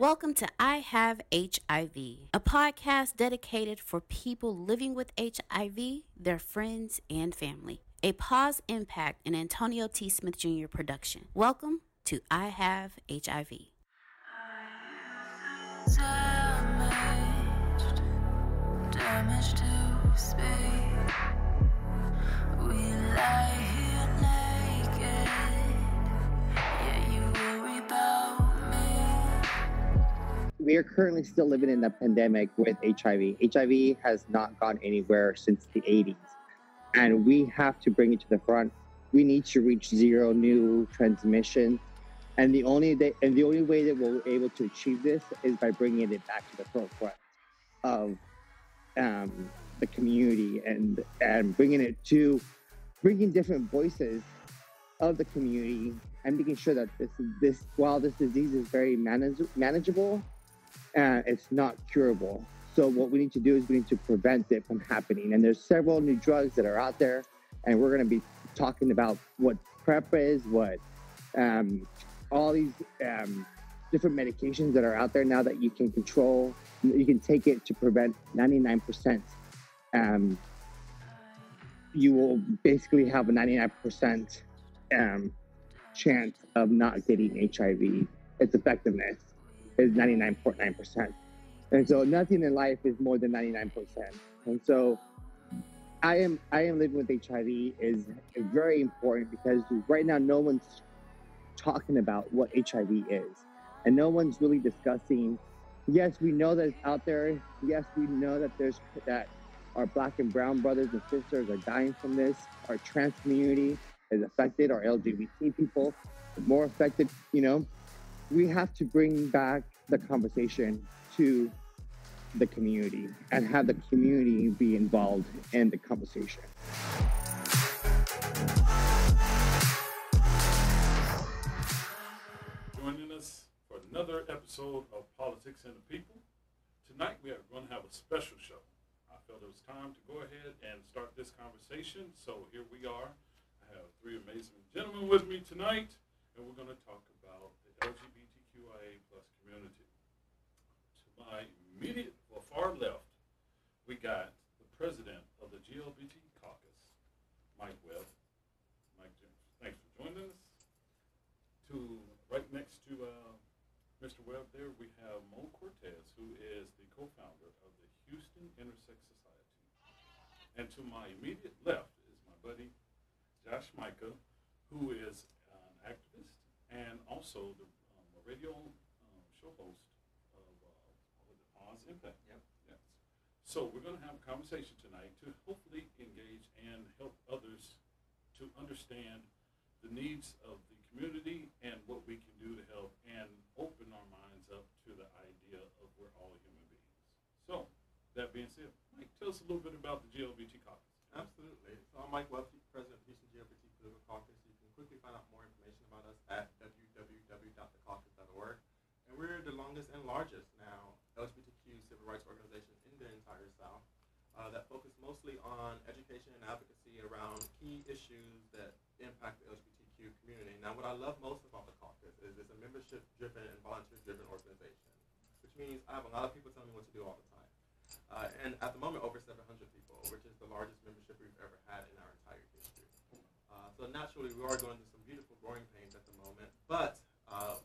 Welcome to I Have HIV, a podcast dedicated for people living with HIV, their friends, and family. A Pause Impact and Antonio T. Smith Jr. production. Welcome to I Have HIV. Damage to space. We lie here naked. Yeah, you worry about me. We are currently still living in the pandemic with HIV. HIV has not gone anywhere since the 80s. And we have to bring it to the front. We need to reach zero new transmission, and the only way that we're able to achieve this is by bringing it back to the forefront of the community and bringing different voices of the community and making sure that this while this disease is very manageable, it's not curable. So what we need to do is we need to prevent it from happening. And there's several new drugs that are out there, and we're going to be talking about what PrEP is, what all these different medications that are out there now that you can control. You can take it to prevent 99%. You will basically have a 99% chance of not getting HIV. Its effectiveness is 99.9%. And so nothing in life is more than 99%. And so I am living with HIV is very important because right now no one's talking about what HIV is. And no one's really discussing, yes, we know that it's out there. Yes, we know that our Black and brown brothers and sisters are dying from this. Our trans community is affected. Our LGBT people are more affected, We have to bring back the conversation to the community and have the community be involved in the conversation. Joining us for another episode of Politics and the People. Tonight we are going to have a special show. I felt it was time to go ahead and start this conversation, so here we are. I have three amazing gentlemen with me tonight, and we're going to talk about the LGBTQIA plus community. My immediate or far left, we got the president of the GLBT Caucus, Mike Webb. Mike, thanks for joining us. Right next to Mr. Webb there, we have Mo Cortez, who is the co-founder of the Houston Intersex Society. And to my immediate left is my buddy, Josh Micah, who is an activist and also a radio show host. Impact. Yep. Yes. So we're going to have a conversation tonight to hopefully engage and help others to understand the needs of the community and what we can do to help and open our minds up to the idea of we're all human beings. So that being said, Mike, tell us a little bit about the GLBT Caucus. Absolutely. So I'm Mike Webb, president of Houston GLBT Political Caucus. You can quickly find out more information about us at www.thecaucus.org. And we're the longest and largest now LGBTQ civil rights organization in the entire South that focus mostly on education and advocacy around key issues that impact the LGBTQ community. Now, what I love most about the caucus is it's a membership-driven and volunteer-driven organization, which means I have a lot of people telling me what to do all the time. And at the moment, over 700 people, which is the largest membership we've ever had in our entire history. So naturally, we are going through some beautiful growing pains at the moment, but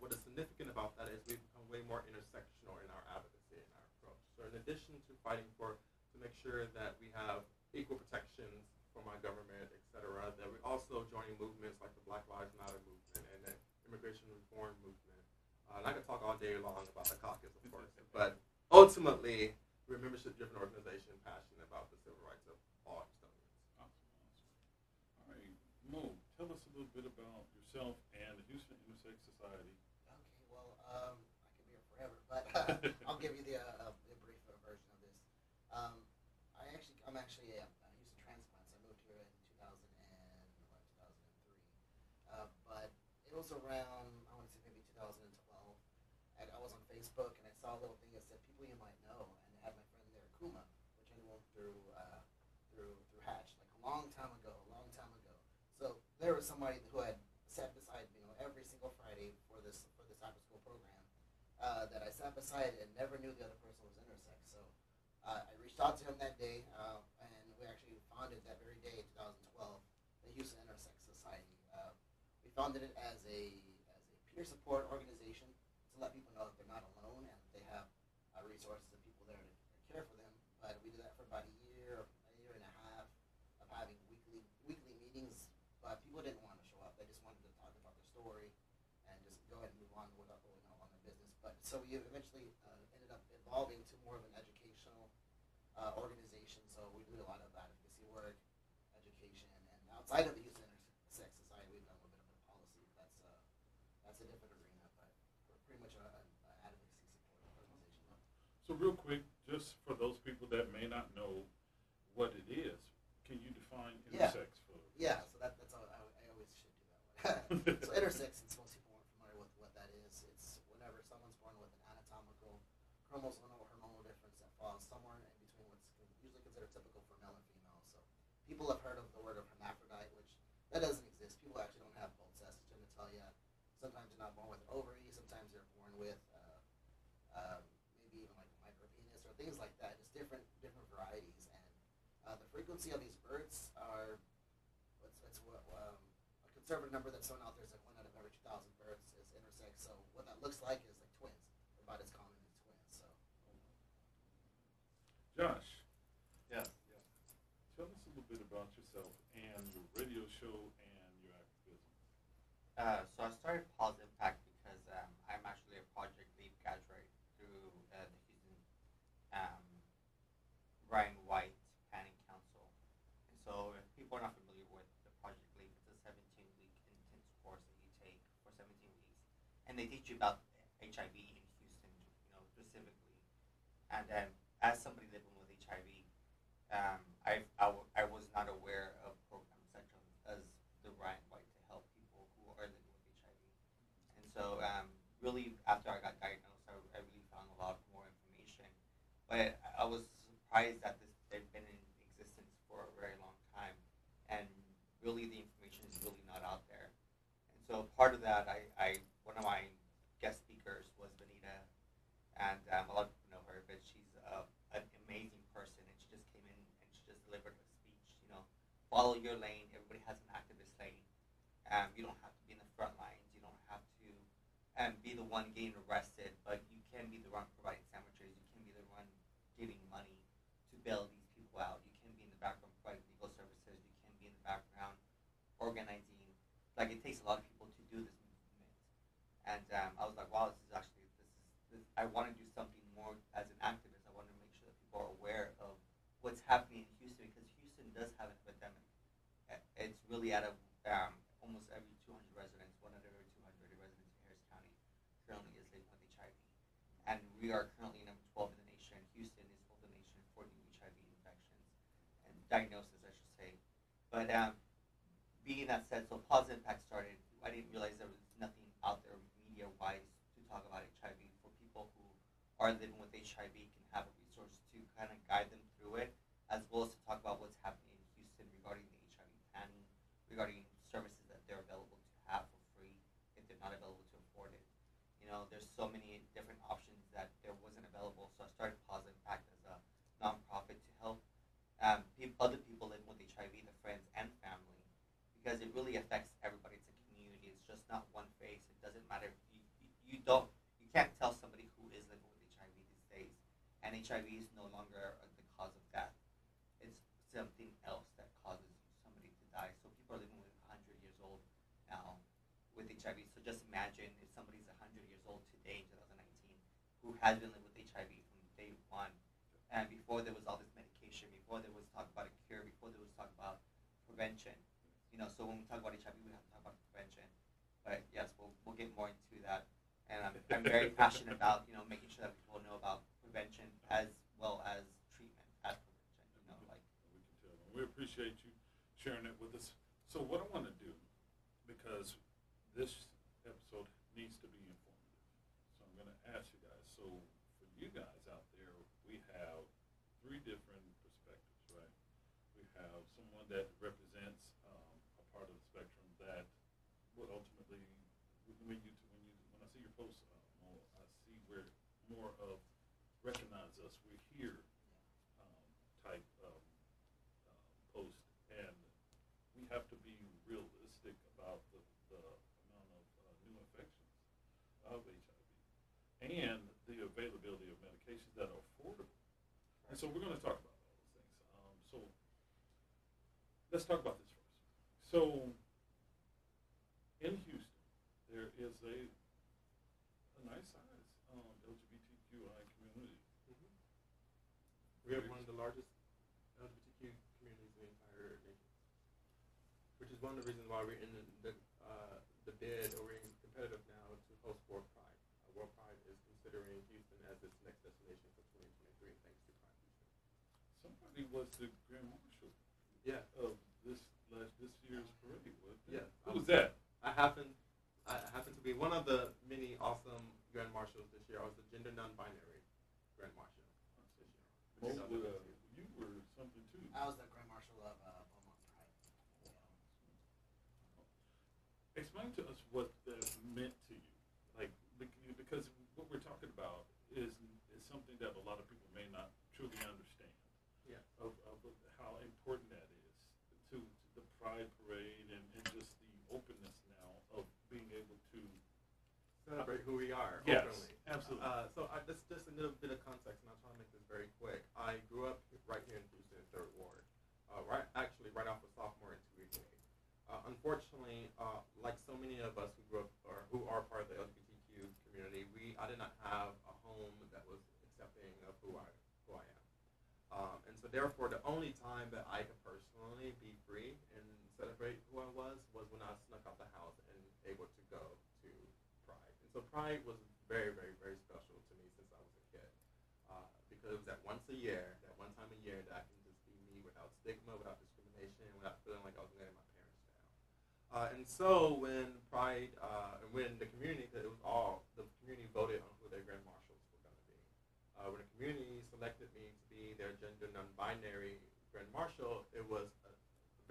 what is significant about that is we've become way more intersectional in our advocacy. So in addition to fighting to make sure that we have equal protections from our government, et cetera, that we're also joining movements like the Black Lives Matter movement and the immigration reform movement. And I could talk all day long about the caucus, of course, but ultimately, we're a membership-driven organization passionate about the civil rights of all Houstonians. All right, Mo, tell us a little bit about yourself and the Houston Intersex Society. Okay, well, I could be here forever, but I'll give you the I'm actually a Houston transplant, so I moved here in 2003. But it was around, I want to say maybe 2012, and I was on Facebook, and I saw a little thing that said, people you might know, and I had my friend there, Kuma, which I knew through Hatch, like a long time ago. So there was somebody who had sat beside me every single Friday for this after-school program, that I sat beside and never knew the other person was intersex. So I reached out to him that day, and we actually founded that very day in 2012 the Houston Intersex Society. We founded it as a peer support organization to let people know that they're not alone and that they have resources and people there to care for them. But we did that for about a year and a half of having weekly meetings. But people didn't want to show up; they just wanted to talk about their story and just go ahead and move on with without going on their business. But so we eventually ended up evolving to more of an educational organization. So we do a lot of advocacy work, education, and outside of the Houston Intersex Society, we've done a little bit of policy. That's a different arena, but we're pretty much an advocacy support organization. So real quick, just for those people that may not know what it is, can you define intersex for? Yeah, so that's all, I always should do that one. So intersex, since most people aren't familiar with what that is, it's whenever someone's born with an anatomical chromosomal hormonal difference that falls somewhere in between what's usually considered typical for male and female. So people have heard of the word of hermaphrodite, which that doesn't exist. People actually don't have both sets of genitalia. Sometimes you're not born with an ovary, sometimes you're born with maybe even like a micropenis or things like that. It's different varieties, and the frequency of these births are a conservative number that's thrown out there is like 1 out of every 2,000 births is intersex. So what that looks like is like twins. They're about as common as twins. So, Josh, yeah, tell us a little bit about yourself and your radio show and your activism. So I started Pause Impact because I'm actually a Project Leap graduate through the Houston Ryan White Planning Council. And so if people are not familiar with the Project Leap, it's a 17-week intense course that you take for 17 weeks. And they teach you about HIV in Houston, specifically. And then as somebody living with HIV, I was not aware of programs such as the Ryan White to help people who are living with HIV. And so really, after I got diagnosed, I really found a lot more information. But I was surprised that they've been in existence for a very long time. And really, the information is really not out there. And so part of that, one of my guest speakers was Benita. And a lot of people know her, but she's an amazing person. And she just came in and she just delivered a speech, follow your lane. Everybody has an activist lane. You don't have to be in the front lines. You don't have to be the one getting arrested, but you can be the one providing sandwiches. You can be the one giving money to bail these people out. You can be in the background providing legal services. You can be in the background organizing. Like, it takes a lot of people to do this movement. And I was like, wow, I want to do something more as an activist. I want to make sure that people are aware of what's happening in Houston, because Houston does have an epidemic. It's really out of almost every 200 residents, 1 out of every 200 residents in Harris County currently is living with HIV. And we are currently number 12 in the nation. Houston is over the nation for new HIV infections and diagnoses, I should say. But being that said, so Pause Impact started. I didn't realize there was nothing out there media-wise to talk about HIV for people who are living with HIV, can have a resource to kind of guide them through it, as well as to talk about what's happening in Houston regarding the HIV planning, regarding services that they're available to have for free if they're not available to afford it. There's so many different options that there wasn't available. So I started Pause Impact as a nonprofit to help other people living with HIV, their friends and family, because it really affects everybody. It's a community. It's just not one face. It doesn't matter if you can't tell somebody who is living with HIV these days, and HIV is no longer the cause of death. It's something else that causes somebody to die. So people are living with 100 years old now with HIV. So just imagine if somebody's 100 years old today in 2019 who has been living with HIV from day one, and before there was all this medication, before there was talk about a cure, before there was talk about prevention. So when we talk about HIV, we have to talk about prevention. But yes, we'll get more into that. And I'm very passionate about, making sure that people know about prevention as well as treatment as prevention. We can tell them. We appreciate you sharing it with us. So what I want to do, because this episode needs to be informative, so I'm going to ask you guys. So for you guys out there, we have 3 different perspectives, right? We have someone that represents a part of the spectrum that will ultimately, when I see your posts, I see where more of recognize us, we're here type post. And we have to be realistic about the amount of new infections of HIV and the availability of medications that are affordable. And so we're going to talk about all those things. So let's talk about this first. So in Houston, there is a nice size LGBTQI community. Mm-hmm. We have one of the largest LGBTQ communities in the entire nation, which is one of the reasons why we're in the bid, or we're in competitive now to host World Pride. World Pride is considering Houston as its next destination for 2023, thanks to Pride Houston. Somebody was the Grand Marshal, yeah, of this year's parade, wasn't it? Yeah. Who was that? I happened to be one of the many awesome Grand Marshals this year. I was the gender non-binary Grand Marshal this year. You were something too. I was the Grand Marshal of Beaumont Pride. Yeah. Explain to us what that meant to you, like, because what we're talking about is something that a lot of people may not truly understand. Yeah. Of how important that is to the Pride Parade and just the openness of being able to celebrate who we are. Yes, openly. Absolutely. So just a little bit of context, and I'll try to make this very quick. I grew up right here in Houston, Third Ward, right off of sophomore and 288. Unfortunately, like so many of us who grew up or who are part of the LGBTQ community, I did not have a home that was accepting of who I am, and so therefore the only time that I could personally be free and celebrate who I was when I snuck out the house and able to go to Pride. And so Pride was very, very, very special to me since I was a kid, because it was that one time a year that I can just be me without stigma, without discrimination, without feeling like I was letting my parents down. And so when Pride, when the community, the community voted on who their Grand Marshals were going to be. When the community selected me to be their gender non-binary Grand Marshal, it was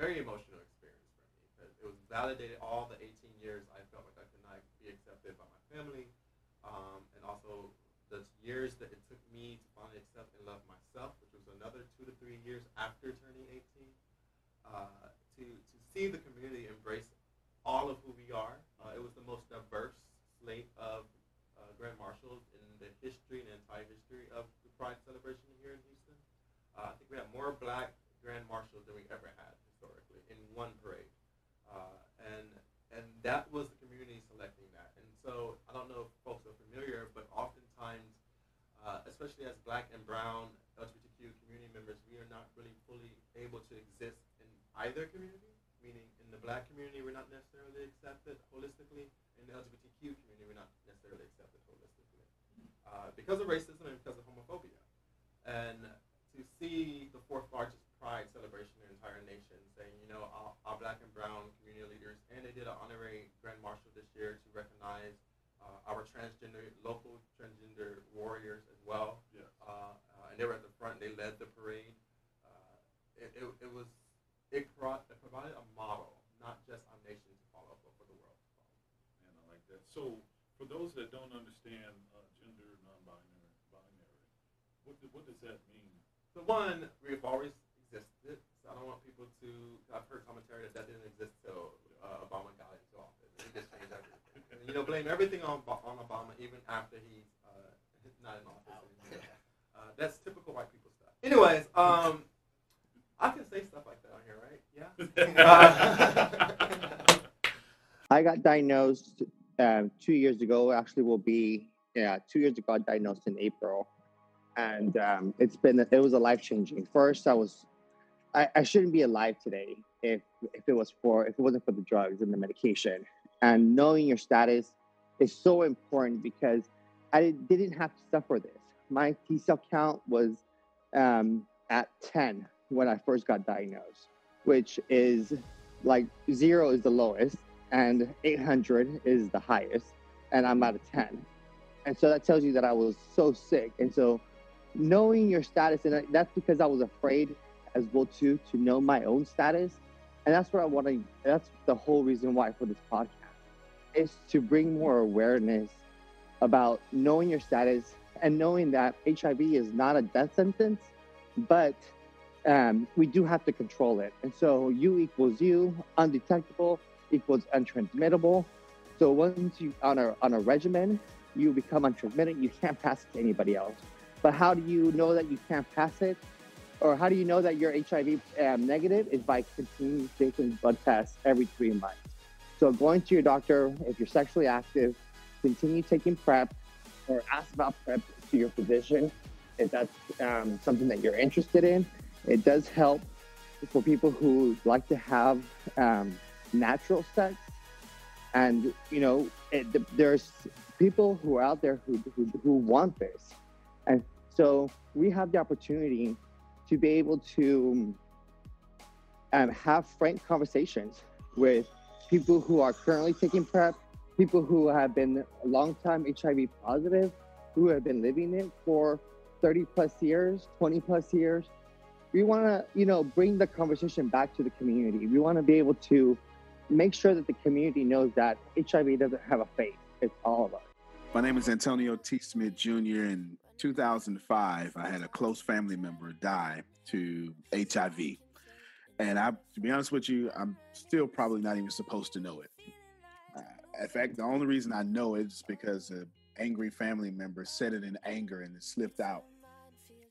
very emotional experience for me, because it was validated all the 18 years I felt like I could not be accepted by my family, and also the years that it took me to finally accept and love myself, which was another 2 to 3 years after turning 18, to see the community embrace all of who we are. It was the most diverse slate of Grand Marshals in the history, in the entire history of the Pride celebration here in Houston. I think we had more black Grand Marshals than we ever had historically in one parade, and that was the community selecting that. And so I don't know if folks are familiar, but oftentimes, especially as black and brown LGBTQ community members, we are not really fully able to exist in either community, meaning in the black community we're not necessarily accepted holistically, in the LGBTQ community we're not necessarily accepted holistically, because of racism and because of homophobia. And to see the fourth largest Pride celebration in the entire nation, saying, you know, our black and brown community leaders, and they did an honorary Grand Marshal this year to recognize our local transgender warriors as well. Yes. And they were at the front, they led the parade. It provided a model, not just our nation to follow, but for the world to follow. Man, I like that. So for those that don't understand gender non-binary, what does that mean? So one, we've always existed. So I don't want people to. I've heard commentary that didn't exist till Obama got into office. He just changed everything. And, you know, blame everything on Obama, even after he's not in office anymore. That's typical white people stuff. Anyways, I can say stuff like that on here, right? Yeah. I got diagnosed 2 years ago. Actually, 2 years ago. I got diagnosed in April, and it was a life changing. First, I shouldn't be alive today if it wasn't for the drugs and the medication. And knowing your status is so important, because I didn't have to suffer this. My T cell count was at 10 when I first got diagnosed, which is like 0 is the lowest and 800 is the highest, and I'm at a 10. And so that tells you that I was so sick. And so knowing your status, and that's because I was afraid as well too, to know my own status. And that's what I want to, that's the whole reason why for this podcast, is to bring more awareness about knowing your status and knowing that HIV is not a death sentence, but we do have to control it. And so U equals U, undetectable equals untransmittable. So once you on a regimen, you become untransmitted, you can't pass it to anybody else. But how do you know that you can't pass it? Or how do you know that you're HIV negative? Is by continuing taking blood tests every 3 months. So going to your doctor, if you're sexually active, continue taking PrEP, or ask about PrEP to your physician if that's something that you're interested in. It does help for people who like to have natural sex. And, you know, there's people who are out there who want this. And so we have the opportunity to be able to have frank conversations with people who are currently taking PrEP, people who have been a long time HIV positive, who have been living it for 30 plus years, 20 plus years. We want to, you know, bring the conversation back to the community. We want to be able to make sure that the community knows that HIV doesn't have a face. It's all of us. My name is Antonio T. Smith Jr. In 2005, I had a close family member die to HIV. And I, to be honest with you, I'm still probably not even supposed to know it. In fact, the only reason I know it is because an angry family member said it in anger and it slipped out.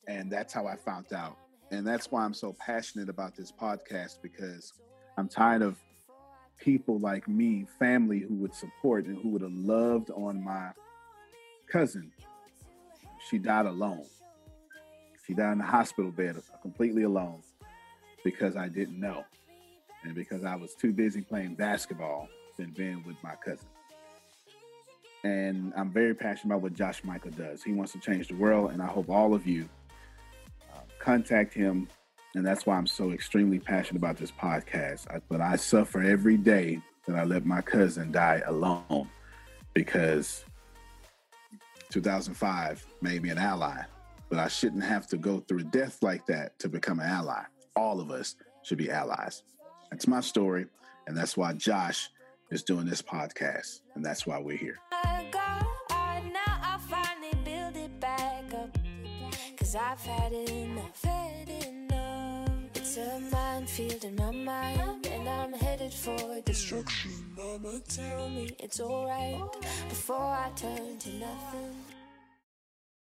And that's how I found out. And that's why I'm so passionate about this podcast, because I'm tired of people like me, family who would support and who would have loved on my cousin. She died alone. She died in the hospital bed, completely alone, because I didn't know. And because I was too busy playing basketball than being with my cousin. And I'm very passionate about what Josh Micah does. He wants to change the world, and I hope all of you contact him. And that's why I'm so extremely passionate about this podcast. But I suffer every day that I let my cousin die alone, because 2005 made me an ally, but I shouldn't have to go through death like that to become an ally. All of us should be allies. That's my story. And that's why Josh is doing this podcast. And that's why we're here. I've had enough, It's a minefield in my mind, and I'm headed for destruction. Mama, tell me it's alright before I turn to nothing.